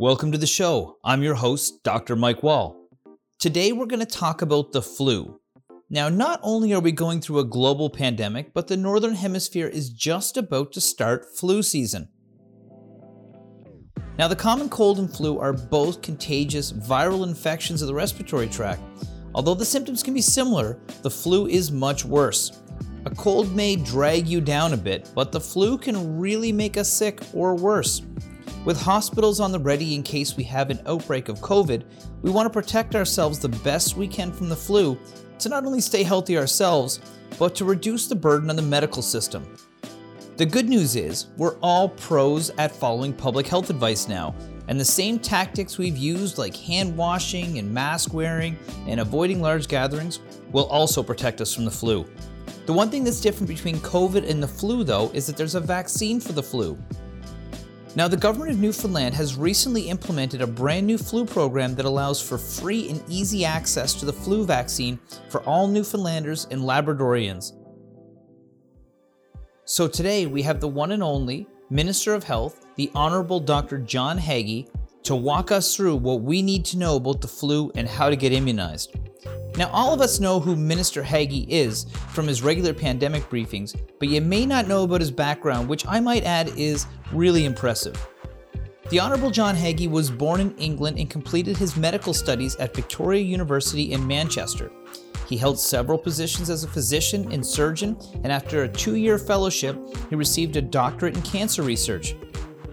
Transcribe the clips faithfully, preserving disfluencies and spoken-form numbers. Welcome to the show. I'm your host, Doctor Mike Wall. Today we're going to talk about the flu. Now, not only are we going through a global pandemic, but the Northern Hemisphere is just about to start flu season. Now, the common cold and flu are both contagious viral infections of the respiratory tract. Although the symptoms can be similar, the flu is much worse. A cold may drag you down a bit, but the flu can really make us sick or worse. With hospitals on the ready in case we have an outbreak of COVID, we want to protect ourselves the best we can from the flu to not only stay healthy ourselves, but to reduce the burden on the medical system. The good news is we're all pros at following public health advice now, and the same tactics we've used like hand washing and mask wearing and avoiding large gatherings will also protect us from the flu. The one thing that's different between COVID and the flu, though, is that there's a vaccine for the flu. Now, the government of Newfoundland has recently implemented a brand new flu program that allows for free and easy access to the flu vaccine for all Newfoundlanders and Labradorians. So today we have the one and only Minister of Health, the Honourable Doctor John Haggie, to walk us through what we need to know about the flu and how to get immunized. Now, all of us know who Minister Haggie is from his regular pandemic briefings, but you may not know about his background, which I might add is really impressive. The Honourable John Haggie was born in England and completed his medical studies at Victoria University in Manchester. He held several positions as a physician and surgeon, and after a two-year fellowship, he received a doctorate in cancer research.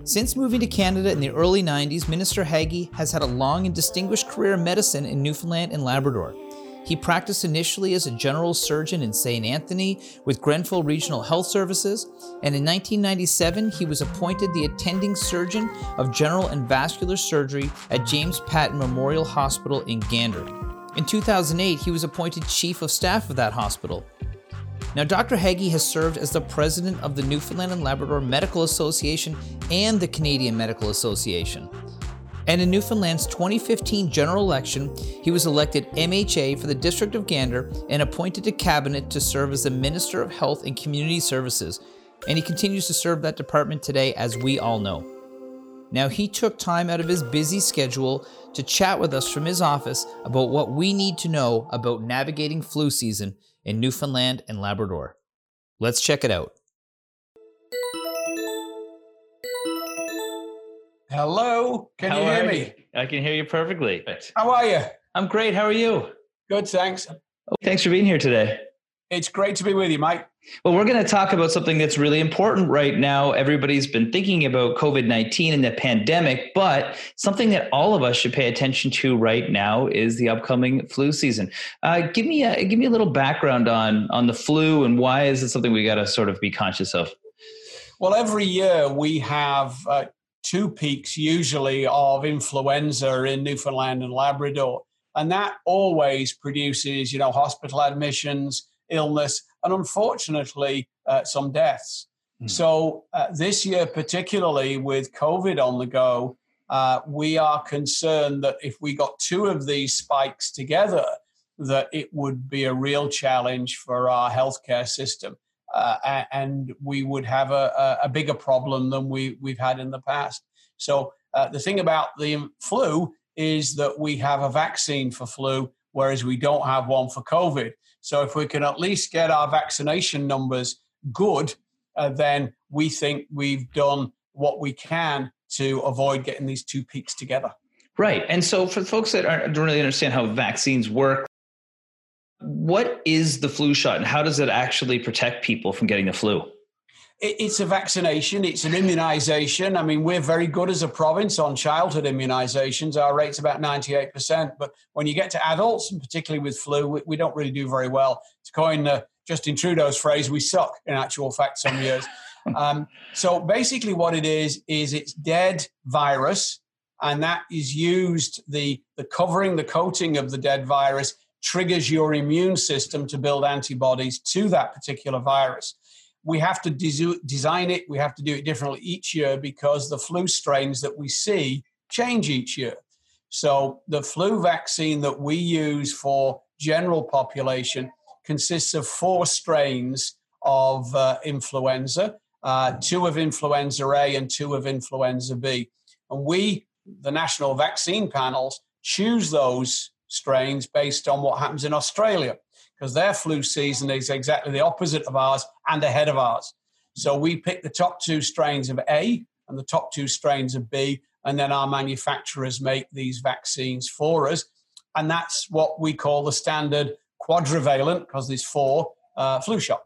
Since moving to Canada in the early nineties, Minister Haggie has had a long and distinguished career in medicine in Newfoundland and Labrador. He practiced initially as a general surgeon in Saint Anthony with Grenfell Regional Health Services, and in nineteen ninety-seven, he was appointed the attending surgeon of general and vascular surgery at James Patton Memorial Hospital in Gander. In two thousand eight, he was appointed chief of staff of that hospital. Now, Doctor Haggie has served as the president of the Newfoundland and Labrador Medical Association and the Canadian Medical Association. And in Newfoundland's twenty fifteen general election, he was elected M H A for the District of Gander and appointed to cabinet to serve as the Minister of Health and Community Services. And he continues to serve that department today, as we all know. Now, he took time out of his busy schedule to chat with us from his office about what we need to know about navigating flu season in Newfoundland and Labrador. Let's check it out. Hello, can you hear me? I can hear you perfectly. How are you? I'm great, how are you? Good, thanks. Oh, thanks for being here today. It's great to be with you, Mike. Well, we're going to talk about something that's really important right now. Everybody's been thinking about COVID nineteen and the pandemic, but something that all of us should pay attention to right now is the upcoming flu season. Uh, give me a give me a little background on on the flu and why is it something we got to sort of be conscious of? Well, every year we have uh, two peaks usually of influenza in Newfoundland and Labrador, and that always produces, you know, hospital admissions, illness, and unfortunately, uh, some deaths. Mm. So uh, this year, particularly with COVID on the go, uh, we are concerned that if we got two of these spikes together, that it would be a real challenge for our healthcare system. Uh, and we would have a, a bigger problem than we, we've had in the past. So uh, the thing about the flu is that we have a vaccine for flu, whereas we don't have one for COVID. So if we can at least get our vaccination numbers good, uh, then we think we've done what we can to avoid getting these two peaks together. Right. And so for folks that aren't, don't really understand how vaccines work, what is the flu shot and how does it actually protect people from getting the flu? It's a vaccination. It's an immunization. I mean, we're very good as a province on childhood immunizations. Our rate's about ninety-eight percent. But when you get to adults, and particularly with flu, we, we don't really do very well. To coin uh, Justin Trudeau's phrase, we suck, in actual fact, some years. um, so basically what it is, is it's dead virus. And that is used, the, the covering, the coating of the dead virus triggers your immune system to build antibodies to that particular virus. We have to de- design it. We have to do it differently each year because the flu strains that we see change each year. So the flu vaccine that we use for general population consists of four strains of uh, influenza, uh, two of influenza A and two of influenza B. And we the national vaccine panels choose those strains based on what happens in Australia, because their flu season is exactly the opposite of ours and ahead of ours. So we pick the top two strains of A and the top two strains of B, and then our manufacturers make these vaccines for us. And that's what we call the standard quadrivalent, because there's four uh, flu shot.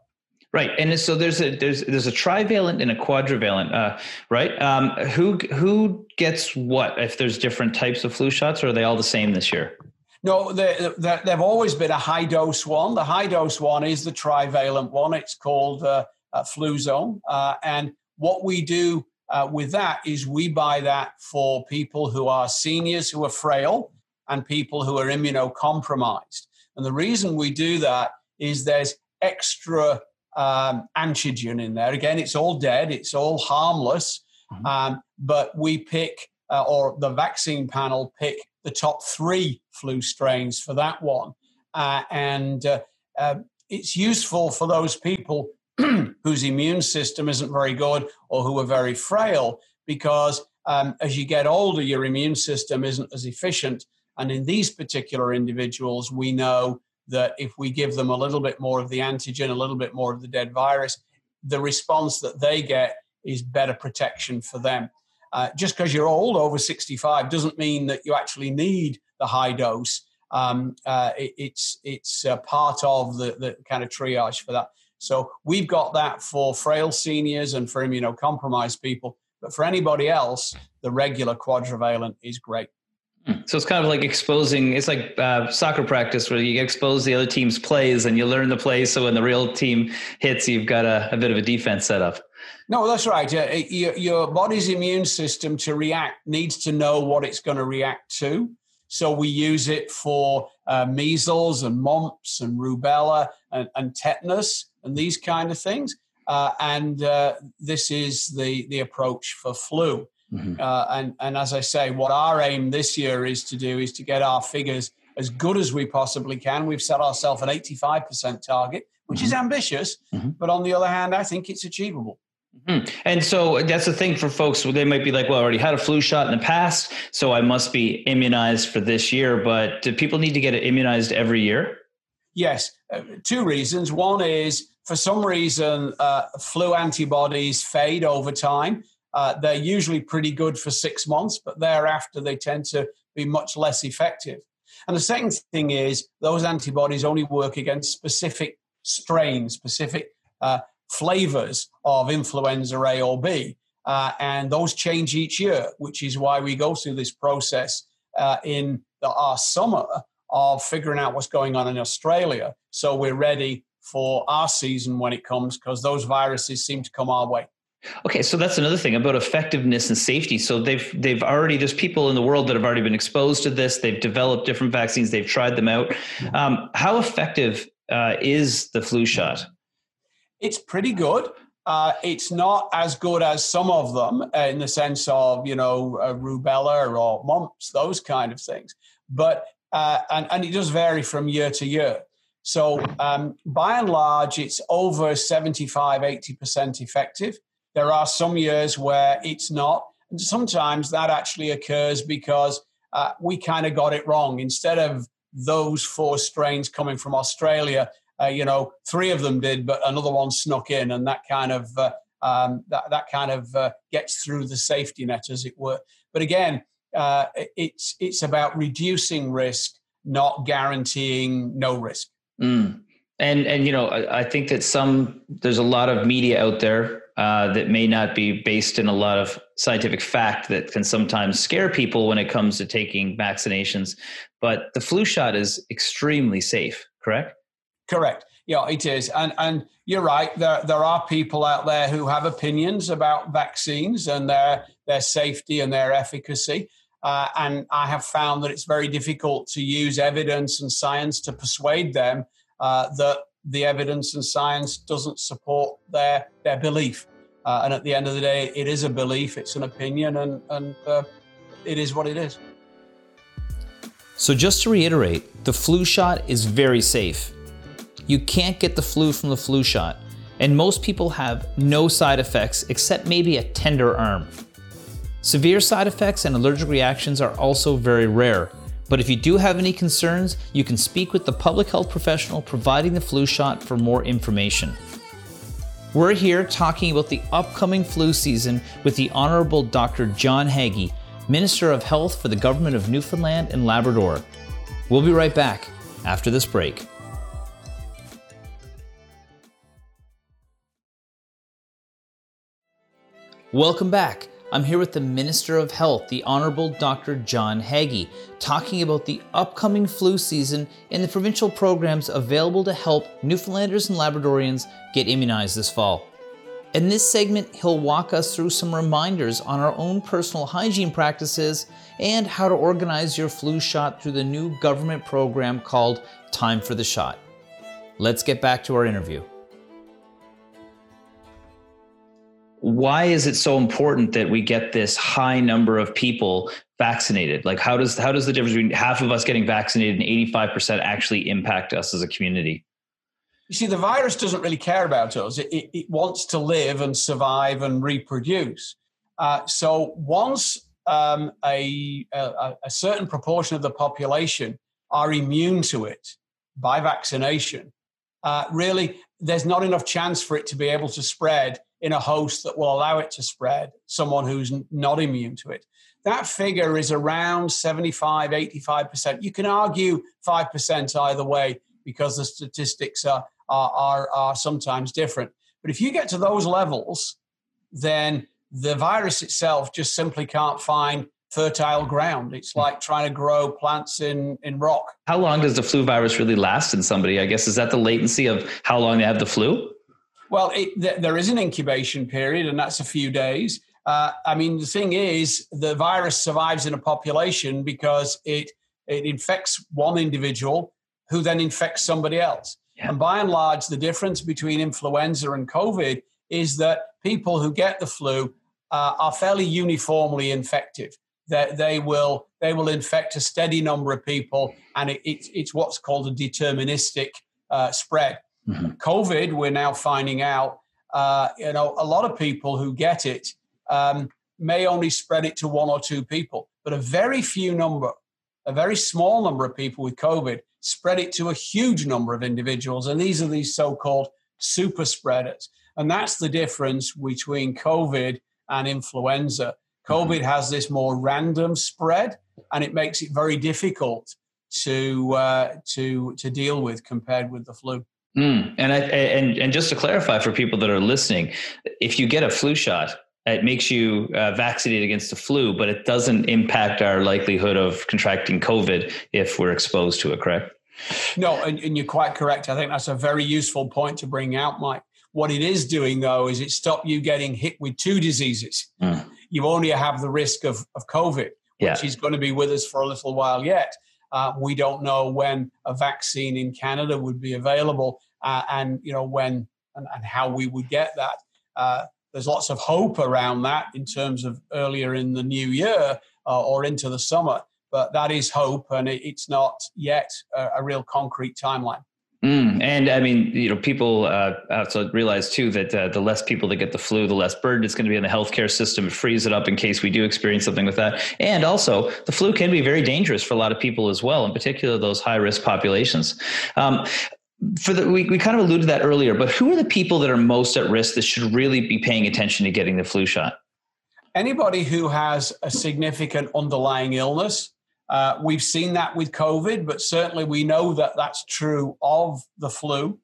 Right, and so there's a there's there's a trivalent and a quadrivalent, uh, right? Um, who who gets what if there's different types of flu shots, or are they all the same this year? No, they, they, they've always been a high dose one. The high dose one is the trivalent one. It's called uh, uh, Fluzone, uh, and what we do uh, with that is we buy that for people who are seniors, who are frail, and people who are immunocompromised. And the reason we do that is there's extra um, antigen in there. Again, it's all dead, it's all harmless, mm-hmm. um, but we pick, uh, or the vaccine panel pick the top three flu strains for that one. Uh, and uh, uh, it's useful for those people whose immune system isn't very good or who are very frail, because um, as you get older, your immune system isn't as efficient. And in these particular individuals, we know that if we give them a little bit more of the antigen, a little bit more of the dead virus, the response that they get is better protection for them. Uh, just because you're old, over sixty-five, doesn't mean that you actually need the high dose. Um, uh, it, it's it's uh, part of the, the kind of triage for that. So we've got that for frail seniors and for immunocompromised people. But for anybody else, the regular quadrivalent is great. So it's kind of like exposing, it's like uh, soccer practice where you expose the other team's plays and you learn the plays. So when the real team hits, you've got a, a bit of a defense set up. No, that's right. Uh, your, your body's immune system to react needs to know what it's going to react to. So we use it for uh, measles and mumps and rubella and, and tetanus and these kind of things. Uh, and uh, this is the, the approach for flu. Mm-hmm. Uh, and, and as I say, what our aim this year is to do is to get our figures as good as we possibly can. We've set ourselves an eighty-five percent target, which mm-hmm. is ambitious, mm-hmm. but on the other hand, I think it's achievable. Mm-hmm. And so that's the thing for folks. They might be like, well, I already had a flu shot in the past, so I must be immunized for this year. But do people need to get immunized every year? Yes. Uh, two reasons. One is, for some reason, uh, flu antibodies fade over time. Uh, they're usually pretty good for six months, but thereafter they tend to be much less effective. And the second thing is those antibodies only work against specific strains, specific uh, flavors of influenza A or B, uh, and those change each year, which is why we go through this process uh, in the, our summer of figuring out what's going on in Australia. So we're ready for our season when it comes, because those viruses seem to come our way. Okay, so that's another thing about effectiveness and safety. So they've they've already, there's people in the world that have already been exposed to this. They've developed different vaccines. They've tried them out. Um, how effective uh, is the flu shot? It's pretty good. Uh, it's not as good as some of them uh, in the sense of, you know, uh, rubella or mumps, those kind of things. But uh, and, and it does vary from year to year. So um, by and large, it's over seventy-five, eighty percent effective. There are some years where it's not. And sometimes that actually occurs because uh, we kind of got it wrong. Instead of those four strains coming from Australia, uh, you know, three of them did, but another one snuck in, and that kind of uh, um, that that kind of uh, gets through the safety net, as it were. But again, uh, it's it's about reducing risk, not guaranteeing no risk. Mm. And and you know, I, I think that some there's a lot of media out there. Uh, that may not be based in a lot of scientific fact that can sometimes scare people when it comes to taking vaccinations. But the flu shot is extremely safe, correct? Correct. Yeah, it is. And and you're right. There there are people out there who have opinions about vaccines and their, their safety and their efficacy. Uh, and I have found that it's very difficult to use evidence and science to persuade them uh, that the evidence and science doesn't support their their belief. Uh, and at the end of the day, it is a belief, it's an opinion, and, and uh, it is what it is. So just to reiterate, the flu shot is very safe. You can't get the flu from the flu shot, and most people have no side effects except maybe a tender arm. Severe side effects and allergic reactions are also very rare, but if you do have any concerns, you can speak with the public health professional providing the flu shot for more information. We're here talking about the upcoming flu season with the Honourable Doctor John Haggie, Minister of Health for the Government of Newfoundland and Labrador. We'll be right back after this break. Welcome back. I'm here with the Minister of Health, the Honourable Doctor John Haggie, talking about the upcoming flu season and the provincial programs available to help Newfoundlanders and Labradorians get immunized this fall. In this segment, he'll walk us through some reminders on our own personal hygiene practices and how to organize your flu shot through the new government program called Time for the Shot. Let's get back to our interview. Why is it so important that we get this high number of people vaccinated? Like, how does how does the difference between half of us getting vaccinated and eighty-five percent actually impact us as a community? You see, the virus doesn't really care about us. It, it, it wants to live and survive and reproduce. Uh, so once um, a, a, a certain proportion of the population are immune to it by vaccination, uh, really, there's not enough chance for it to be able to spread in a host that will allow it to spread, someone who's not immune to it. That figure is around seventy-five, eighty-five percent. You can argue five percent either way because the statistics are, are, are, are sometimes different. But if you get to those levels, then the virus itself just simply can't find fertile ground. It's like trying to grow plants in, in rock. How long does the flu virus really last in somebody? I guess, is that the latency of how long they have the flu? Well, it, th- there is an incubation period, and that's a few days. Uh, I mean, the thing is, the virus survives in a population because it it infects one individual who then infects somebody else. Yeah. And by and large, the difference between influenza and COVID is that people who get the flu uh, are fairly uniformly infective. That they, they will they will infect a steady number of people, and it, it, it's what's called a deterministic uh, spread. Mm-hmm. COVID, we're now finding out, uh, you know, a lot of people who get it um, may only spread it to one or two people, but a very few number, a very small number of people with COVID spread it to a huge number of individuals. And these are these so-called super spreaders. And that's the difference between COVID and influenza. COVID mm-hmm. has this more random spread, and it makes it very difficult to uh, to to deal with compared with the flu. Mm. And, I, and and just to clarify for people that are listening, if you get a flu shot, it makes you uh, vaccinated against the flu, but it doesn't impact our likelihood of contracting COVID if we're exposed to it, correct? No, and, and you're quite correct. I think that's a very useful point to bring out, Mike. What it is doing, though, is it stopped you getting hit with two diseases. Mm. You only have the risk of, of COVID, which yeah. is going to be with us for a little while yet. Uh, we don't know when a vaccine in Canada would be available uh, and, you know, when and, and how we would get that. Uh, there's lots of hope around that in terms of earlier in the new year uh, or into the summer, but that is hope, and it, it's not yet a, a real concrete timeline. Mm. And I mean, you know, people uh, have to realize too that uh, the less people that get the flu, the less burden it's going to be in the healthcare system. It frees it up in case we do experience something with that. And also, the flu can be very dangerous for a lot of people as well, in particular those high risk populations. Um, for the we, we kind of alluded to that earlier, but who are the people that are most at risk that should really be paying attention to getting the flu shot? Anybody who has a significant underlying illness. Uh, we've seen that with COVID, but certainly we know that that's true of the flu.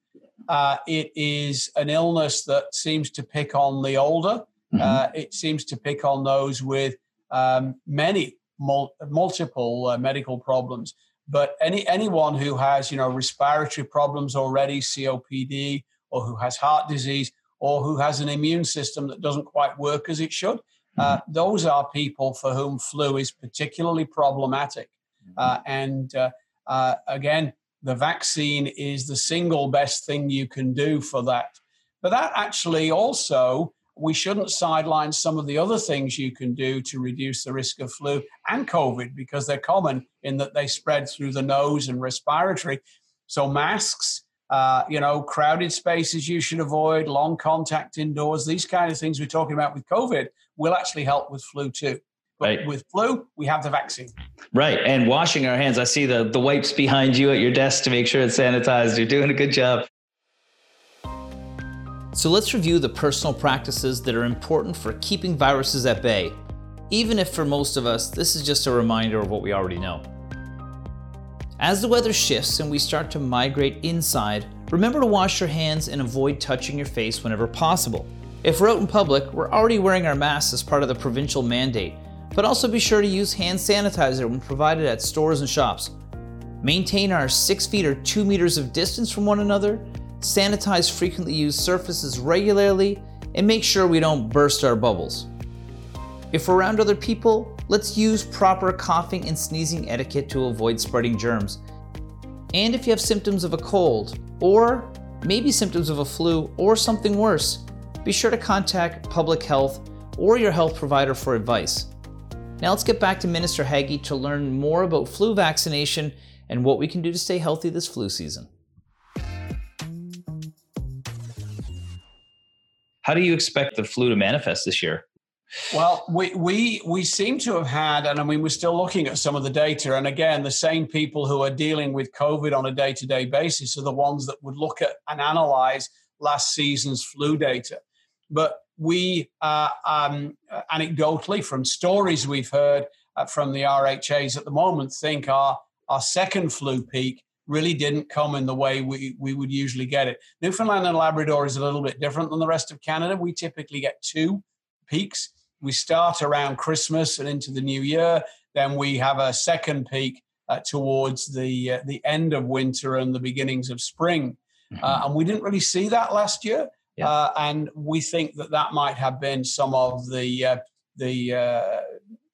Uh, it is an illness that seems to pick on the older. Mm-hmm. Uh, it seems to pick on those with um, many mul- multiple uh, medical problems. But any anyone who has, you know, respiratory problems already, C O P D, or who has heart disease, or who has an immune system that doesn't quite work as it should. Uh, those are people for whom flu is particularly problematic. Uh, and uh, uh, again, the vaccine is the single best thing you can do for that. But that actually also, we shouldn't sideline some of the other things you can do to reduce the risk of flu and COVID, because they're common in that they spread through the nose and respiratory. So masks, uh, you know, crowded spaces you should avoid, long contact indoors, these kind of things we're talking about with COVID will actually help with flu too. But right. with flu, we have the vaccine. Right. And washing our hands. I see the, the wipes behind you at your desk to make sure it's sanitized. You're doing a good job. So let's review the personal practices that are important for keeping viruses at bay, even if for most of us, this is just a reminder of what we already know. As the weather shifts and we start to migrate inside, remember to wash your hands and avoid touching your face whenever possible. If we're out in public, we're already wearing our masks as part of the provincial mandate, but also be sure to use hand sanitizer when provided at stores and shops. Maintain our six feet or two meters of distance from one another, sanitize frequently used surfaces regularly, and make sure we don't burst our bubbles. If we're around other people, let's use proper coughing and sneezing etiquette to avoid spreading germs. And if you have symptoms of a cold, or maybe symptoms of a flu or something worse, be sure to contact public health or your health provider for advice. Now let's get back to Minister Haggie to learn more about flu vaccination and what we can do to stay healthy this flu season. How do you expect the flu to manifest this year? Well, we, we we seem to have had, and I mean, we're still looking at some of the data. And again, the same people who are dealing with COVID on a day-to-day basis are the ones that would look at and analyze last season's flu data. But we, uh, um, anecdotally, from stories we've heard uh, from the R H As at the moment, think our, our second flu peak really didn't come in the way we, we would usually get it. Newfoundland and Labrador is a little bit different than the rest of Canada. We typically get two peaks. We start around Christmas and into the new year. Then we have a second peak uh, towards the uh, the end of winter and the beginnings of spring. Mm-hmm. Uh, and we didn't really see that last year. Yeah. Uh, and we think that that might have been some of the uh, the uh,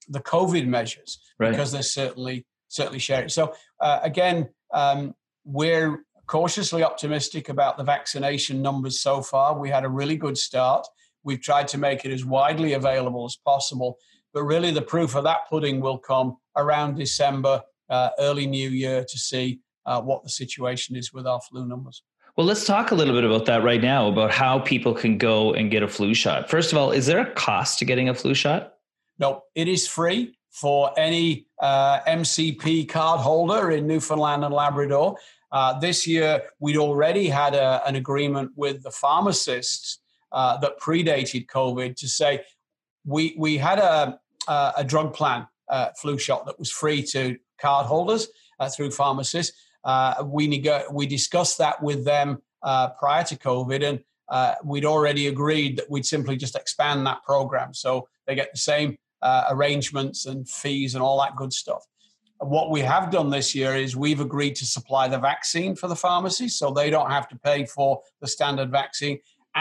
the COVID measures, right, because they're certainly certainly sharing. So uh, again, um, we're cautiously optimistic about the vaccination numbers so far. We had a really good start. We've tried to make it as widely available as possible. But really the proof of that pudding will come around December, uh, early new year, to see uh, what the situation is with our flu numbers. Well, let's talk a little bit about that right now, about how people can go and get a flu shot. First of all, is there a cost to getting a flu shot? No, it is free for any uh, M C P card holder in Newfoundland and Labrador. Uh, this year, we'd already had a, an agreement with the pharmacists Uh, that predated COVID to say we we had a a, a drug plan uh, flu shot that was free to cardholders uh, through pharmacists. Uh, we neg- we discussed that with them uh, prior to COVID, and uh, we'd already agreed that we'd simply just expand that program so they get the same uh, arrangements and fees and all that good stuff. And what we have done this year is we've agreed to supply the vaccine for the pharmacies, so they don't have to pay for the standard vaccine.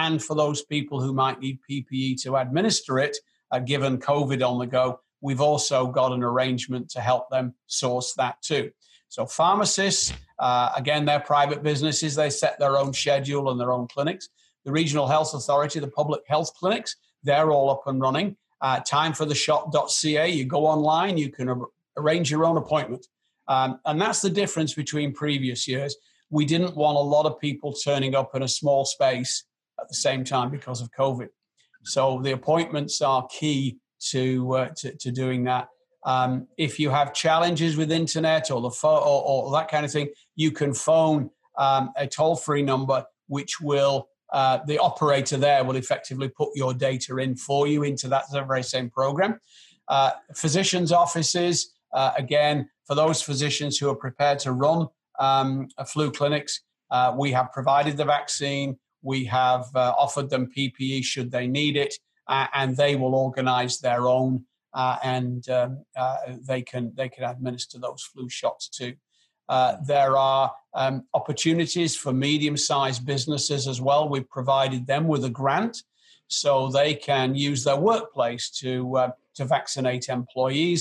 And for those people who might need P P E to administer it, uh, given COVID on the go, we've also got an arrangement to help them source that too. So pharmacists, uh, again, they're private businesses. They set their own schedule and their own clinics. The Regional Health Authority, the public health clinics, they're all up and running. Uh, time for the shot dot c a, you go online, you can ar- arrange your own appointment. Um, and that's the difference between previous years. We didn't want a lot of people turning up in a small space at the same time because of COVID. So the appointments are key to uh, to, to doing that. Um, if you have challenges with internet or the phone or, or that kind of thing, you can phone um, a toll-free number, which will, uh, the operator there will effectively put your data in for you into that very same program. Uh, physicians' offices, uh, again, for those physicians who are prepared to run um, flu clinics, uh, we have provided the vaccine. We have uh, offered them P P E should they need it, uh, and they will organize their own, uh, and um, uh, they can they can administer those flu shots too. Uh, there are um, opportunities for medium-sized businesses as well. We've provided them with a grant, so they can use their workplace to, uh, to vaccinate employees.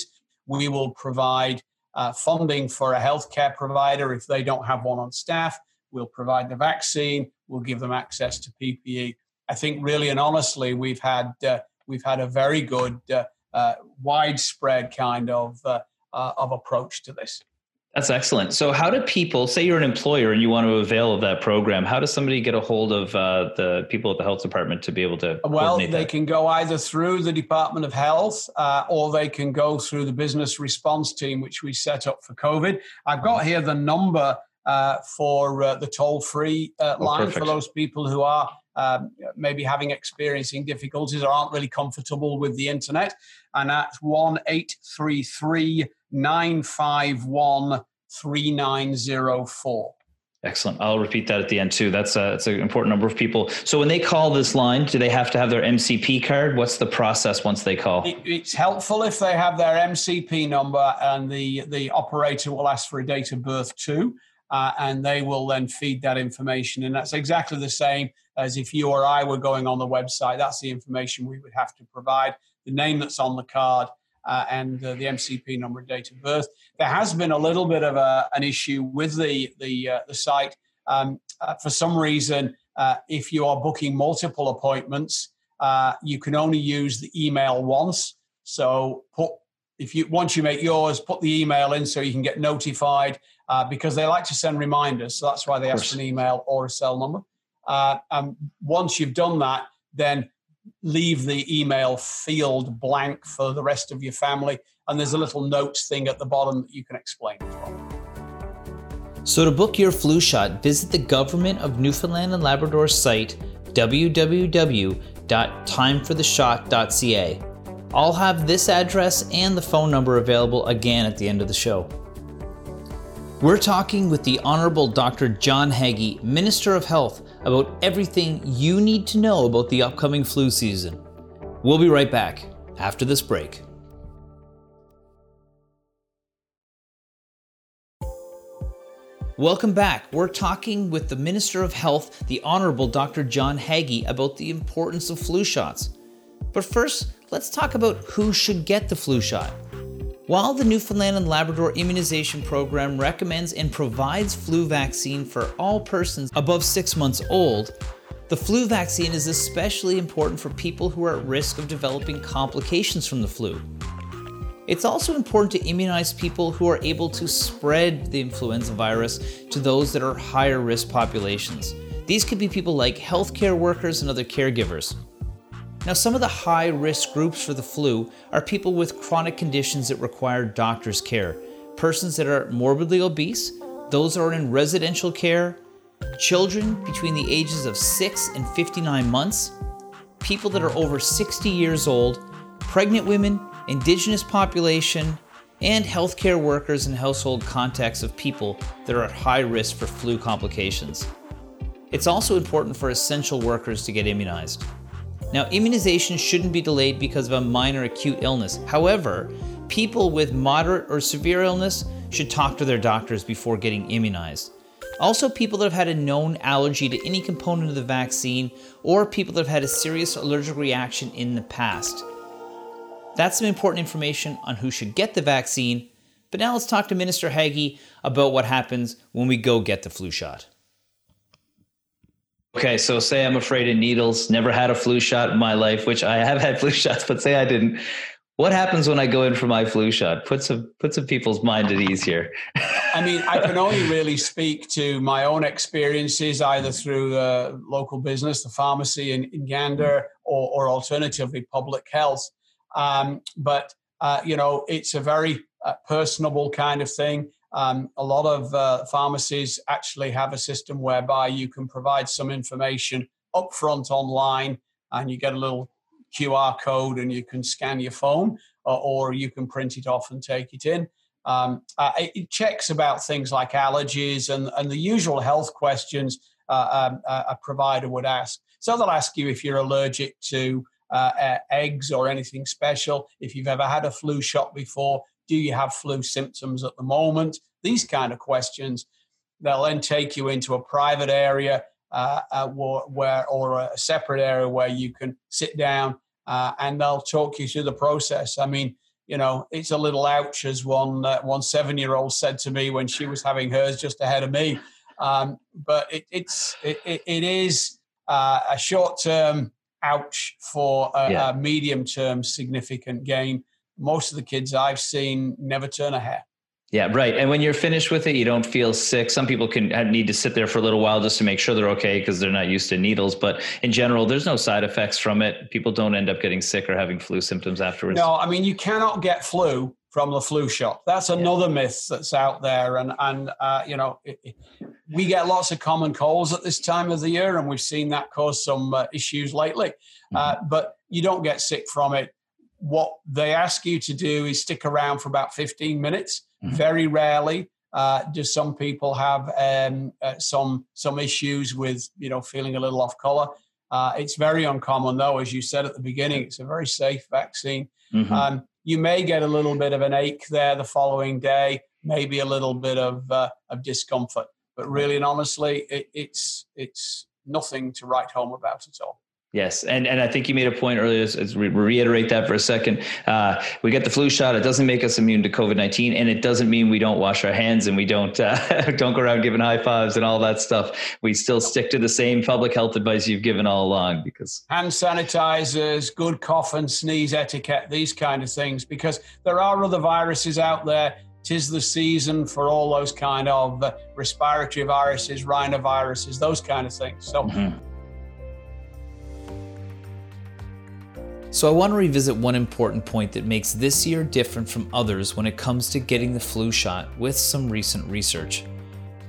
We will provide uh, funding for a healthcare provider if they don't have one on staff. We'll provide the vaccine. We'll give them access to P P E. I think, really and honestly, we've had uh, we've had a very good, uh, uh, widespread kind of uh, uh, of approach to this. That's excellent. So how do people, say you're an employer and you want to avail of that program, how does somebody get a hold of uh, the people at the health department to be able to Well, they that? can go either through the Department of Health uh, or they can go through the business response team, which we set up for COVID. I've got here the number uh, for uh, the toll-free uh, line oh, for those people who are um, maybe having experiencing difficulties or aren't really comfortable with the internet. And that's one eight three three nine five one three nine zero four. Excellent. I'll repeat that at the end too. That's a, that's an important number of people. So when they call this line, do they have to have their M C P card? What's the process once they call? It, it's helpful if they have their M C P number, and the, the operator will ask for a date of birth too, uh, and they will then feed that information. And that's exactly the same as if you or I were going on the website. That's the information we would have to provide, the name that's on the card, Uh, and uh, the M C P number and date of birth. There has been a little bit of a, an issue with the the, uh, the site. Um, uh, for some reason, uh, if you are booking multiple appointments, uh, you can only use the email once. So put if you once you make yours, put the email in so you can get notified uh, because they like to send reminders. So that's why they ask for an email or a cell number. Uh, and once you've done that, then leave the email field blank for the rest of your family. And there's a little notes thing at the bottom that you can explain as well. So to book your flu shot, visit the Government of Newfoundland and Labrador site, w w w dot time for the shot dot c a. I'll have this address and the phone number available again at the end of the show. We're talking with the Honorable Doctor John Haggie, Minister of Health, about everything you need to know about the upcoming flu season. We'll be right back after this break. Welcome back. We're talking with the Minister of Health, the Honorable Doctor John Haggie, about the importance of flu shots. But first, let's talk about who should get the flu shot. While the Newfoundland and Labrador immunization program recommends and provides flu vaccine for all persons above six months old, the flu vaccine is especially important for people who are at risk of developing complications from the flu. It's also important to immunize people who are able to spread the influenza virus to those that are higher risk populations. These could be people like healthcare workers and other caregivers. Now, some of the high risk groups for the flu are people with chronic conditions that require doctor's care, persons that are morbidly obese, those that are in residential care, children between the ages of six and fifty-nine months, people that are over sixty years old, pregnant women, indigenous population, and healthcare workers and household contacts of people that are at high risk for flu complications. It's also important for essential workers to get immunized. Now, immunization shouldn't be delayed because of a minor acute illness. However, people with moderate or severe illness should talk to their doctors before getting immunized. Also, people that have had a known allergy to any component of the vaccine or people that have had a serious allergic reaction in the past. That's some important information on who should get the vaccine. But now let's talk to Minister Haggie about what happens when we go get the flu shot. Okay, so say I'm afraid of needles, never had a flu shot in my life, which I have had flu shots, but say I didn't. What happens when I go in for my flu shot? Put some, put some people's mind at ease here. I mean, I can only really speak to my own experiences, either through the local business, the pharmacy in, in Gander, or, or alternatively public health. Um, but, uh, you know, it's a very uh, personable kind of thing. Um, a lot of uh, pharmacies actually have a system whereby you can provide some information upfront online, and you get a little Q R code and you can scan your phone, or, or you can print it off and take it in. Um, uh, it, it checks about things like allergies and, and the usual health questions uh, um, a provider would ask. So they'll ask you if you're allergic to uh, uh, eggs or anything special, if you've ever had a flu shot before, do you have flu symptoms at the moment? These kind of questions. They'll then take you into a private area uh, uh, where, or a separate area where you can sit down uh, and they'll talk you through the process. I mean, you know, it's a little ouch, as one, uh, one seven-year-old said to me when she was having hers just ahead of me. Um, but it, it's, it, it is uh, a short-term ouch for a, yeah. a medium-term significant gain. Most of the kids I've seen never turn a hair. Yeah, right. And when you're finished with it, you don't feel sick. Some people can need to sit there for a little while just to make sure they're okay because they're not used to needles. But in general, there's no side effects from it. People don't end up getting sick or having flu symptoms afterwards. No, I mean, you cannot get flu from the flu shot. That's another yeah. myth that's out there. And, and uh, you know, it, it, we get lots of common colds at this time of the year, and we've seen that cause some uh, issues lately. Mm-hmm. Uh, but you don't get sick from it. What they ask you to do is stick around for about fifteen minutes. Mm-hmm. Very rarely uh, do some people have um, uh, some some issues with, you know, feeling a little off color. Uh, it's very uncommon, though, as you said at the beginning. It's a very safe vaccine. Mm-hmm. Um, you may get a little bit of an ache there the following day, maybe a little bit of uh, of discomfort, but really and honestly, it, it's it's nothing to write home about at all. Yes. And and I think you made a point earlier. Let's reiterate that for a second. Uh, we get the flu shot. It doesn't make us immune to COVID nineteen, and it doesn't mean we don't wash our hands and we don't uh, don't go around giving high fives and all that stuff. We still stick to the same public health advice you've given all along, because hand sanitizers, good cough and sneeze etiquette, these kind of things, because there are other viruses out there. Tis the season for all those kind of respiratory viruses, rhinoviruses, those kind of things. So. Mm-hmm. So I want to revisit one important point that makes this year different from others when it comes to getting the flu shot with some recent research.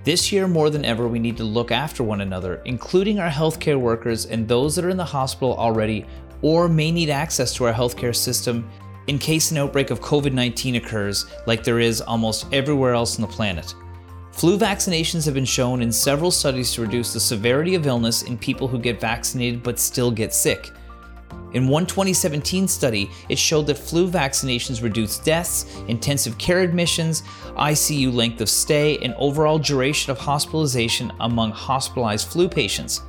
This year more than ever, we need to look after one another, including our healthcare workers and those that are in the hospital already or may need access to our healthcare system in case an outbreak of COVID nineteen occurs, like there is almost everywhere else on the planet. Flu vaccinations have been shown in several studies to reduce the severity of illness in people who get vaccinated but still get sick. In one twenty seventeen study, it showed that flu vaccinations reduced deaths, intensive care admissions, I C U length of stay, and overall duration of hospitalization among hospitalized flu patients.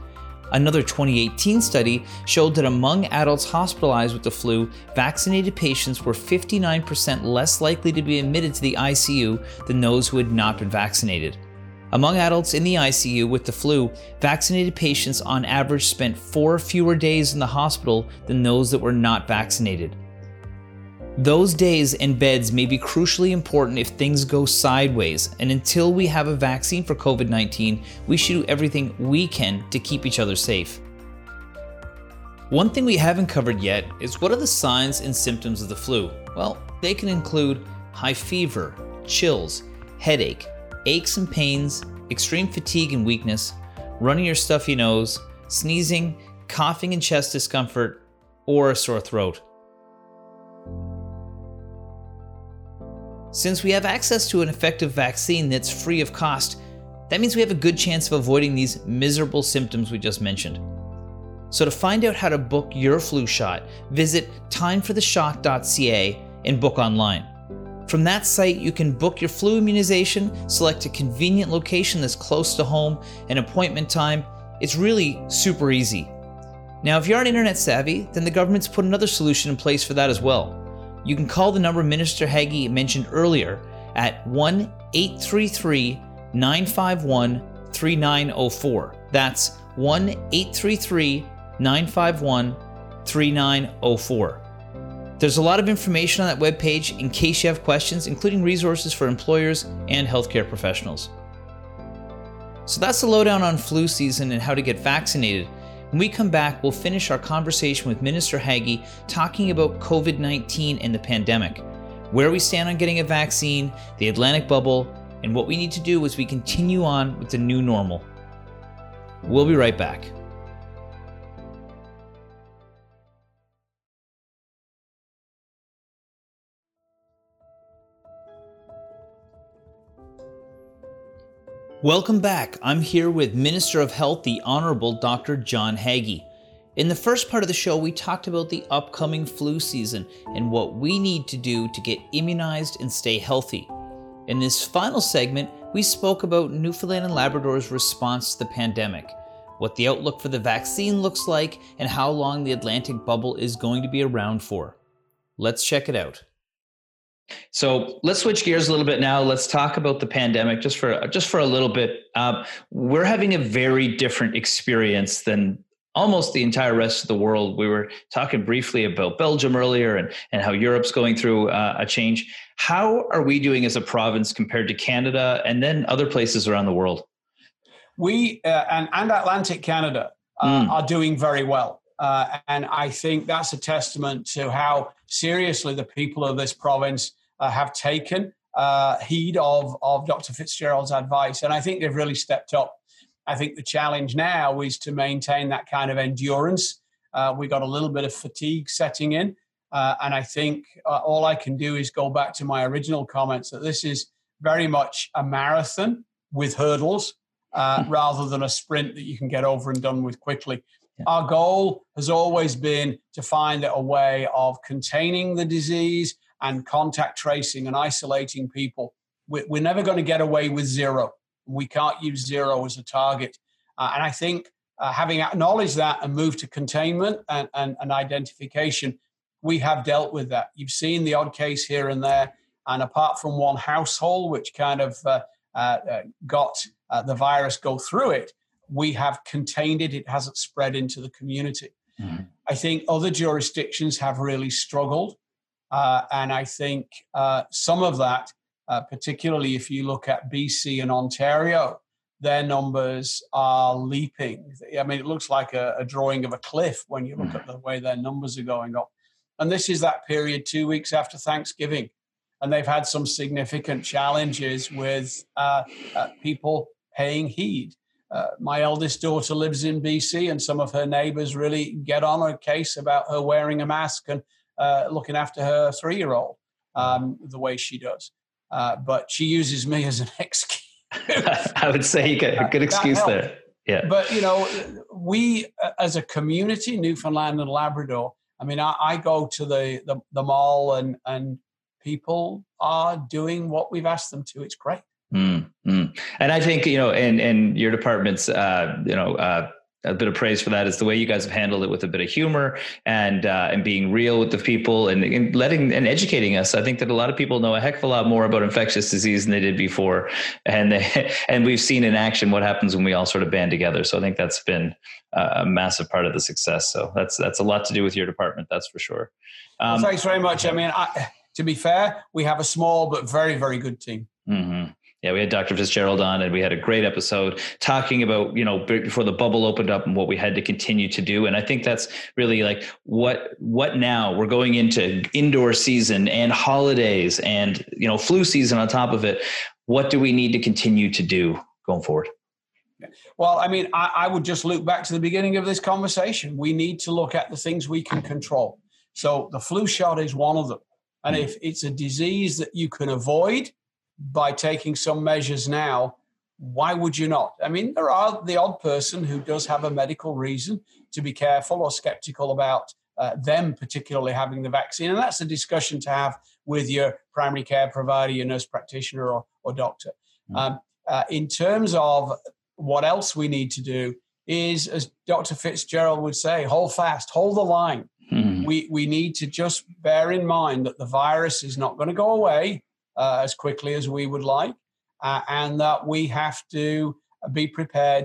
Another twenty eighteen study showed that among adults hospitalized with the flu, vaccinated patients were fifty-nine percent less likely to be admitted to the I C U than those who had not been vaccinated. Among adults in the I C U with the flu, vaccinated patients on average spent four fewer days in the hospital than those that were not vaccinated. Those days and beds may be crucially important if things go sideways, and until we have a vaccine for COVID nineteen, we should do everything we can to keep each other safe. One thing we haven't covered yet is what are the signs and symptoms of the flu? Well, they can include high fever, chills, headache, aches and pains, extreme fatigue and weakness, runny or stuffy nose, sneezing, coughing and chest discomfort, or a sore throat. Since we have access to an effective vaccine that's free of cost, that means we have a good chance of avoiding these miserable symptoms we just mentioned. So to find out how to book your flu shot, visit time for the shot dot c a and book online. From that site, you can book your flu immunization, select a convenient location that's close to home, an appointment time. It's really super easy. Now, if you aren't internet savvy, then the government's put another solution in place for that as well. You can call the number Minister Haggie mentioned earlier at one eight three three nine five one three nine zero four. That's one eight three three nine five one three nine zero four. There's a lot of information on that webpage in case you have questions, including resources for employers and healthcare professionals. So that's the lowdown on flu season and how to get vaccinated. When we come back, we'll finish our conversation with Minister Haggie talking about COVID nineteen and the pandemic, where we stand on getting a vaccine, the Atlantic bubble, and what we need to do as we continue on with the new normal. We'll be right back. Welcome back. I'm here with Minister of Health, the Honorable Doctor John Haggie. In the first part of the show, we talked about the upcoming flu season and what we need to do to get immunized and stay healthy. In this final segment, we spoke about Newfoundland and Labrador's response to the pandemic, what the outlook for the vaccine looks like, and how long the Atlantic bubble is going to be around for. Let's check it out. So let's switch gears a little bit now. Let's talk about the pandemic just for just for a little bit. Um, we're having a very different experience than almost the entire rest of the world. We were talking briefly about Belgium earlier and, and how Europe's going through uh, a change. How are we doing as a province compared to Canada and then other places around the world? We uh, and, and Atlantic Canada uh, mm. are doing very well. Uh, and I think that's a testament to how seriously the people of this province uh, have taken uh, heed of, of Doctor Fitzgerald's advice. And I think they've really stepped up. I think the challenge now is to maintain that kind of endurance. Uh, we got a little bit of fatigue setting in. Uh, and I think uh, all I can do is go back to my original comments that this is very much a marathon with hurdles uh, mm-hmm. rather than a sprint that you can get over and done with quickly. Yeah. Our goal has always been to find a way of containing the disease and contact tracing and isolating people. We're never going to get away with zero. We can't use zero as a target. Uh, and I think uh, having acknowledged that and moved to containment and, and, and identification, we have dealt with that. You've seen the odd case here and there. And apart from one household, which kind of uh, uh, got uh, the virus go through it, we have contained it. It hasn't spread into the community. Mm-hmm. I think other jurisdictions have really struggled. Uh, and I think uh, some of that, uh, particularly if you look at B C and Ontario, their numbers are leaping. I mean, it looks like a, a drawing of a cliff when you look mm-hmm. at the way their numbers are going up. And this is that period two weeks after Thanksgiving. And they've had some significant challenges with uh, uh, people paying heed. Uh, my eldest daughter lives in B C, and some of her neighbors really get on her case about her wearing a mask and uh, looking after her three-year-old um, the way she does. Uh, but she uses me as an excuse. I would say you got a good excuse there. Yeah. But, you know, we as a community, Newfoundland and Labrador, I mean, I, I go to the, the, the mall and, and people are doing what we've asked them to. It's great. Mm, mm. And I think, you know, and, and your department's, uh, you know, uh, a bit of praise for that is the way you guys have handled it with a bit of humor and uh, and being real with the people and, and letting and educating us. I think that a lot of people know a heck of a lot more about infectious disease than they did before. And they, and we've seen in action what happens when we all sort of band together. So I think that's been a massive part of the success. So that's that's a lot to do with your department. That's for sure. Um, well, thanks very much. I mean, I, to be fair, we have a small but very, very good team. Mm-hmm. Yeah, we had Doctor Fitzgerald on and we had a great episode talking about, you know, before the bubble opened up and what we had to continue to do. And I think that's really like what what now we're going into indoor season and holidays and, you know, flu season on top of it. What do we need to continue to do going forward? Well, I mean, I, I would just loop back to the beginning of this conversation. We need to look at the things we can control. So the flu shot is one of them. And mm-hmm. if it's a disease that you can avoid by taking some measures now, why would you not? I mean, there are the odd person who does have a medical reason to be careful or skeptical about uh, them particularly having the vaccine. And that's a discussion to have with your primary care provider, your nurse practitioner or, or doctor. Mm-hmm. Um, uh, in terms of what else we need to do is, as Doctor Fitzgerald would say, hold fast, hold the line. Mm-hmm. We, we need to just bear in mind that the virus is not going to go away Uh, as quickly as we would like, uh, and that we have to be prepared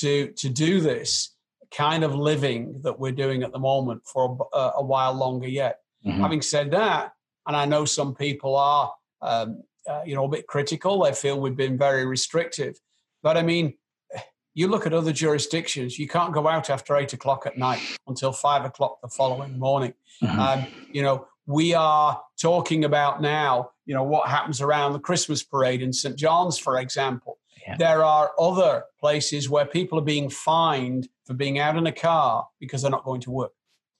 to to do this kind of living that we're doing at the moment for a, a while longer yet. Mm-hmm. Having said that, and I know some people are, um, uh, you know, a bit critical. They feel we've been very restrictive. But, I mean, you look at other jurisdictions, you can't go out after eight o'clock at night until five o'clock the following morning. Mm-hmm. Um, you know, we are talking about now, you know, what happens around the Christmas parade in Saint John's, for example. Yeah. There are other places where people are being fined for being out in a car because they're not going to work.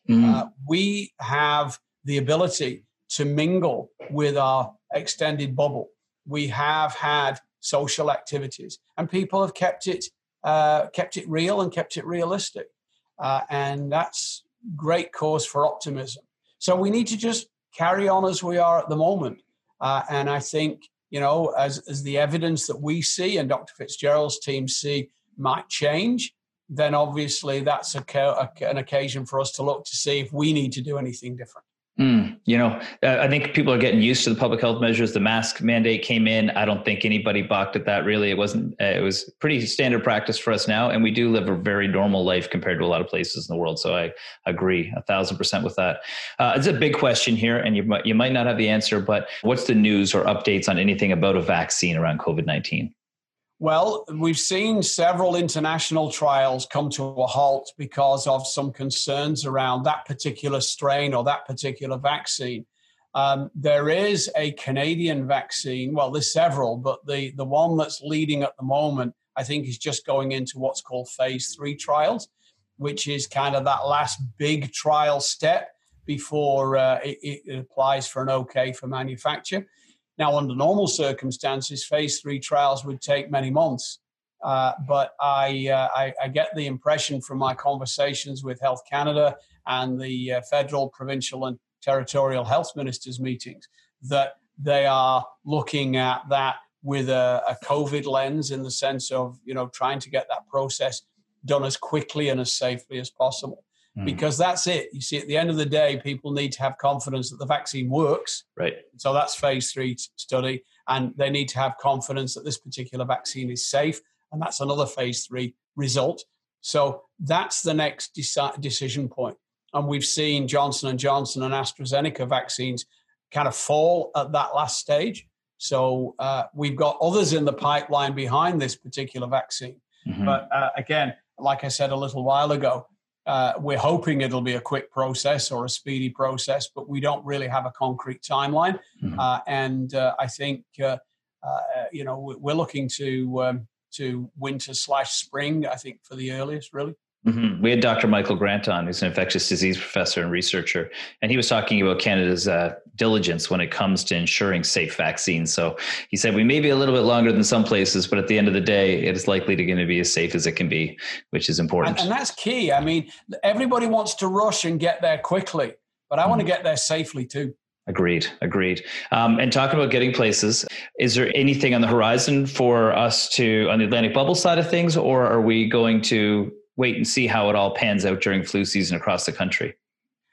Mm-hmm. Uh, we have the ability to mingle with our extended bubble. We have had social activities and people have kept it, uh, kept it real and kept it realistic. Uh, and that's great cause for optimism. So we need to just carry on as we are at the moment. Uh, and I think, you know, as, as the evidence that we see and Doctor Fitzgerald's team see might change, then obviously that's a, a, an occasion for us to look to see if we need to do anything different. Mm, you know, I think people are getting used to the public health measures. The mask mandate came in. I don't think anybody balked at that, really. It wasn't, uh, it was pretty standard practice for us now. And we do live a very normal life compared to a lot of places in the world. So I agree a thousand percent with that. Uh, it's a big question here, and you might, you might not have the answer, but what's the news or updates on anything about a vaccine around COVID nineteen? Well, we've seen several international trials come to a halt because of some concerns around that particular strain or that particular vaccine. Um, there is a Canadian vaccine. Well, there's several, but the, the one that's leading at the moment, I think, is just going into what's called phase three trials, which is kind of that last big trial step before uh, it, it applies for an okay for manufacture. Now, under normal circumstances, phase three trials would take many months. Uh, but I, uh, I, I get the impression from my conversations with Health Canada and the uh, federal, provincial and territorial health ministers meetings that they are looking at that with a, a COVID lens, in the sense of, you know, trying to get that process done as quickly and as safely as possible. Because that's it. You see, at the end of the day, people need to have confidence that the vaccine works. Right. So that's phase three study. And they need to have confidence that this particular vaccine is safe. And that's another phase three result. So that's the next deci- decision point. And we've seen Johnson and Johnson and AstraZeneca vaccines kind of fall at that last stage. So uh, we've got others in the pipeline behind this particular vaccine. Mm-hmm. But uh, again, like I said a little while ago, Uh, we're hoping it'll be a quick process or a speedy process, but we don't really have a concrete timeline. Mm-hmm. Uh, and uh, I think, uh, uh, you know, we're looking to um, to winter slash spring, I think, for the earliest, really. Mm-hmm. We had Doctor Michael Grant on, who's an infectious disease professor and researcher, and he was talking about Canada's uh, diligence when it comes to ensuring safe vaccines. So he said, we may be a little bit longer than some places, but at the end of the day, it is likely to going to be as safe as it can be, which is important. And, and that's key. I mean, everybody wants to rush and get there quickly, but I mm-hmm. want to get there safely too. Agreed. Agreed. Um, and talking about getting places, is there anything on the horizon for us to, on the Atlantic bubble side of things, or are we going to wait and see how it all pans out during flu season across the country?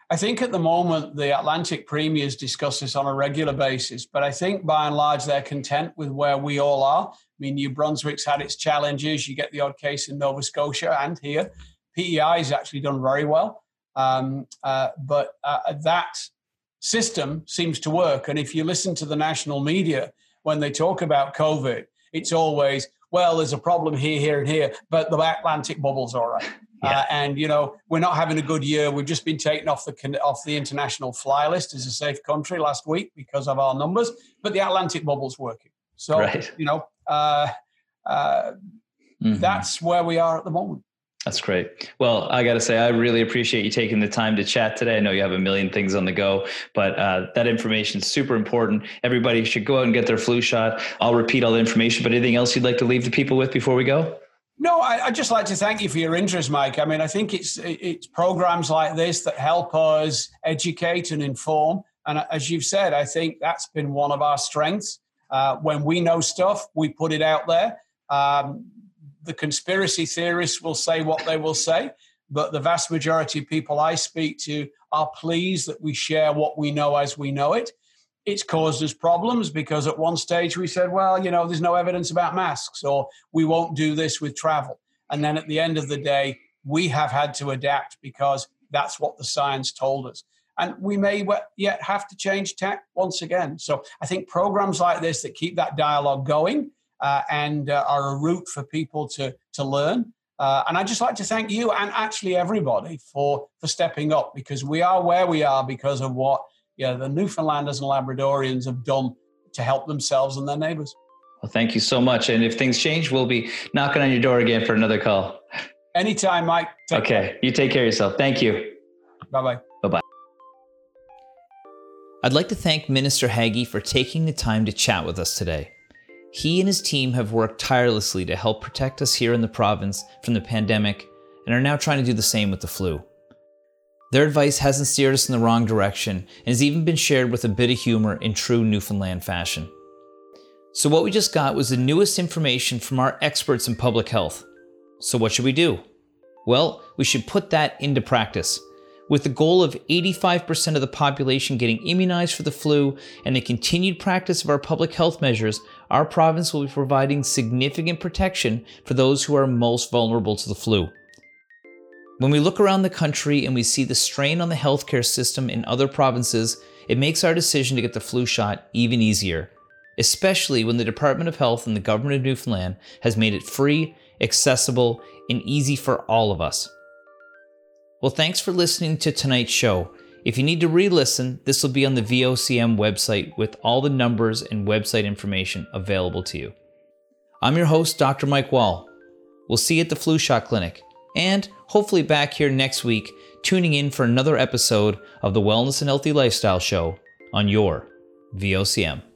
I think at the moment, the Atlantic premiers discuss this on a regular basis, but I think by and large, they're content with where we all are. I mean, New Brunswick's had its challenges. You get the odd case in Nova Scotia and here. P E I has actually done very well. Um, uh, but uh, that system seems to work. And if you listen to the national media, when they talk about COVID, it's always, well, there's a problem here, here, and here, but the Atlantic bubble's all right. Yeah. Uh, and, you know, we're not having a good year. We've just been taken off the off the international fly list as a safe country last week because of our numbers, but the Atlantic bubble's working. So, right. you know, uh, uh, mm-hmm. that's where we are at the moment. That's great. Well, I got to say, I really appreciate you taking the time to chat today. I know you have a million things on the go, but uh, that information is super important. Everybody should go out and get their flu shot. I'll repeat all the information, but anything else you'd like to leave the people with before we go? No, I, I'd just like to thank you for your interest, Mike. I mean, I think it's, it's programs like this that help us educate and inform. And as you've said, I think that's been one of our strengths. Uh, when we know stuff, we put it out there. Um, The conspiracy theorists will say what they will say, but the vast majority of people I speak to are pleased that we share what we know as we know it. It's caused us problems because at one stage we said, well, you know, there's no evidence about masks, or we won't do this with travel. And then at the end of the day, we have had to adapt because that's what the science told us. And we may yet have to change tack once again. So I think programs like this that keep that dialogue going Uh, and uh, are a route for people to to learn. Uh, and I'd just like to thank you and actually everybody for for stepping up, because we are where we are because of what yeah, the Newfoundlanders and Labradorians have done to help themselves and their neighbours. Well, thank you so much. And if things change, we'll be knocking on your door again for another call. Anytime, Mike. Take okay. Care. You take care of yourself. Thank you. Bye-bye. Bye-bye. I'd like to thank Minister Haggie for taking the time to chat with us today. He and his team have worked tirelessly to help protect us here in the province from the pandemic and are now trying to do the same with the flu. Their advice hasn't steered us in the wrong direction and has even been shared with a bit of humor in true Newfoundland fashion. So what we just got was the newest information from our experts in public health. So what should we do? Well, we should put that into practice. with the goal of eighty-five percent of the population getting immunized for the flu and the continued practice of our public health measures, our province will be providing significant protection for those who are most vulnerable to the flu. When we look around the country and we see the strain on the healthcare system in other provinces, it makes our decision to get the flu shot even easier, especially when the Department of Health and the Government of Newfoundland has made it free, accessible, and easy for all of us. Well, thanks for listening to tonight's show. If you need to re-listen, this will be on the V O C M website with all the numbers and website information available to you. I'm your host, Doctor Mike Wall. We'll see you at the Flu Shot Clinic, and hopefully back here next week, tuning in for another episode of the Wellness and Healthy Lifestyle Show on your V O C M.